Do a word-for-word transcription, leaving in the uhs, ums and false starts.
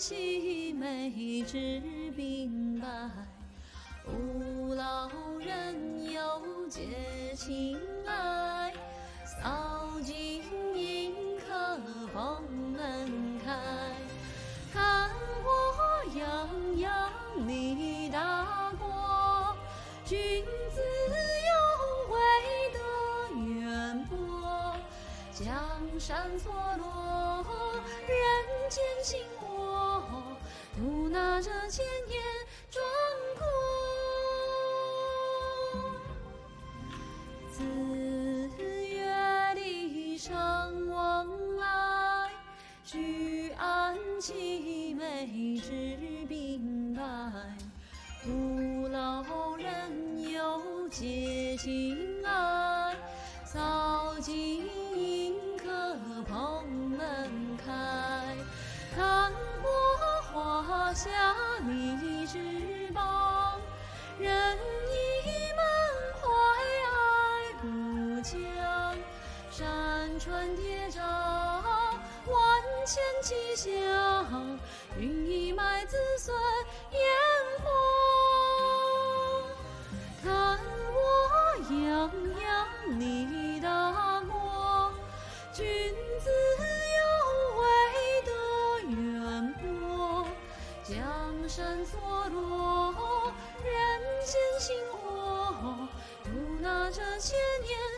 起每支兵来，吾老人犹解情爱，扫尽迎客房门开，看我洋洋你大国，君子有为德远播，江山错落，人间心窝，独拿着千年壮阔。子曰礼尚往来，居安其美之宾来，吾老人犹解情爱，扫尽迎客蓬门开，看我华夏你之邦，仁义满怀爱故疆，山川叠嶂万千气象，云一脉子孙炎黄，看我洋洋你大国，君子有为德远播，江山错落，人间心窝，独拿着千年